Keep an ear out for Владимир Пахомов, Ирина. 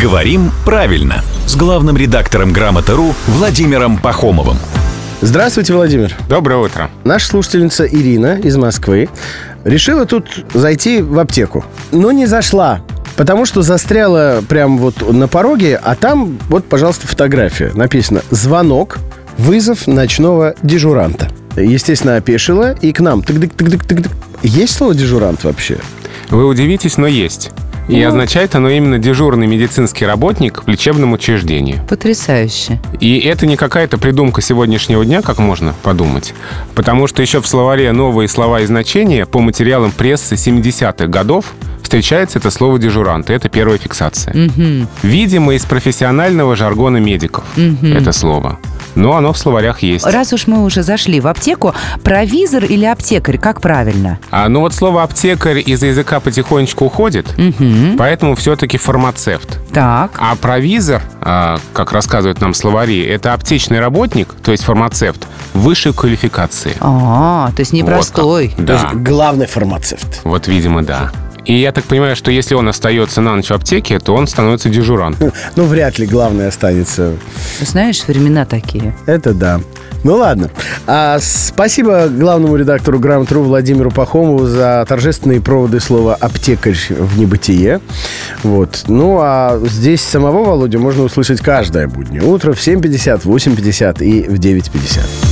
Говорим правильно с главным редактором «Грамота.ру» Владимиром Пахомовым. Здравствуйте, Владимир. Доброе утро. Наша слушательница Ирина из Москвы решила тут зайти в аптеку, но не зашла, потому что застряла прямо вот на пороге, а там, вот, пожалуйста, фотография. Написано «Звонок. Вызов ночного дежуранта». Естественно, опешила и к нам. Тык-тык-тык-тык-тык. Есть слово «дежурант» вообще? Вы удивитесь, но есть. И означает оно именно дежурный медицинский работник в лечебном учреждении. Потрясающе. И это не какая-то придумка сегодняшнего дня, как можно подумать. Потому что еще в словаре «Новые слова и значения» по материалам прессы 70-х годов встречается это слово «дежурант», и это первая фиксация. Угу. Видимо, из профессионального жаргона медиков это слово. Но оно в словарях есть. Раз уж мы уже зашли в аптеку, провизор или аптекарь, как правильно? Вот слово «аптекарь» из языка потихонечку уходит, поэтому все-таки фармацевт. Так. А провизор, как рассказывают нам словари, это аптечный работник, то есть фармацевт высшей квалификации. То есть непростой. Вот, да. То есть главный фармацевт. Вот, видимо, да. И я так понимаю, что если он остается на ночь в аптеке, то он становится дежурантом. Ну, вряд ли главное останется. Знаешь, времена такие. Это да. Ну, ладно. Спасибо главному редактору «Грамот.ру» Владимиру Пахомову за торжественные проводы слова «аптекарь» в небытие. Вот. Ну, а здесь самого Володю можно услышать каждое буднее утро в 7:50, в 8:50 и в 9:50.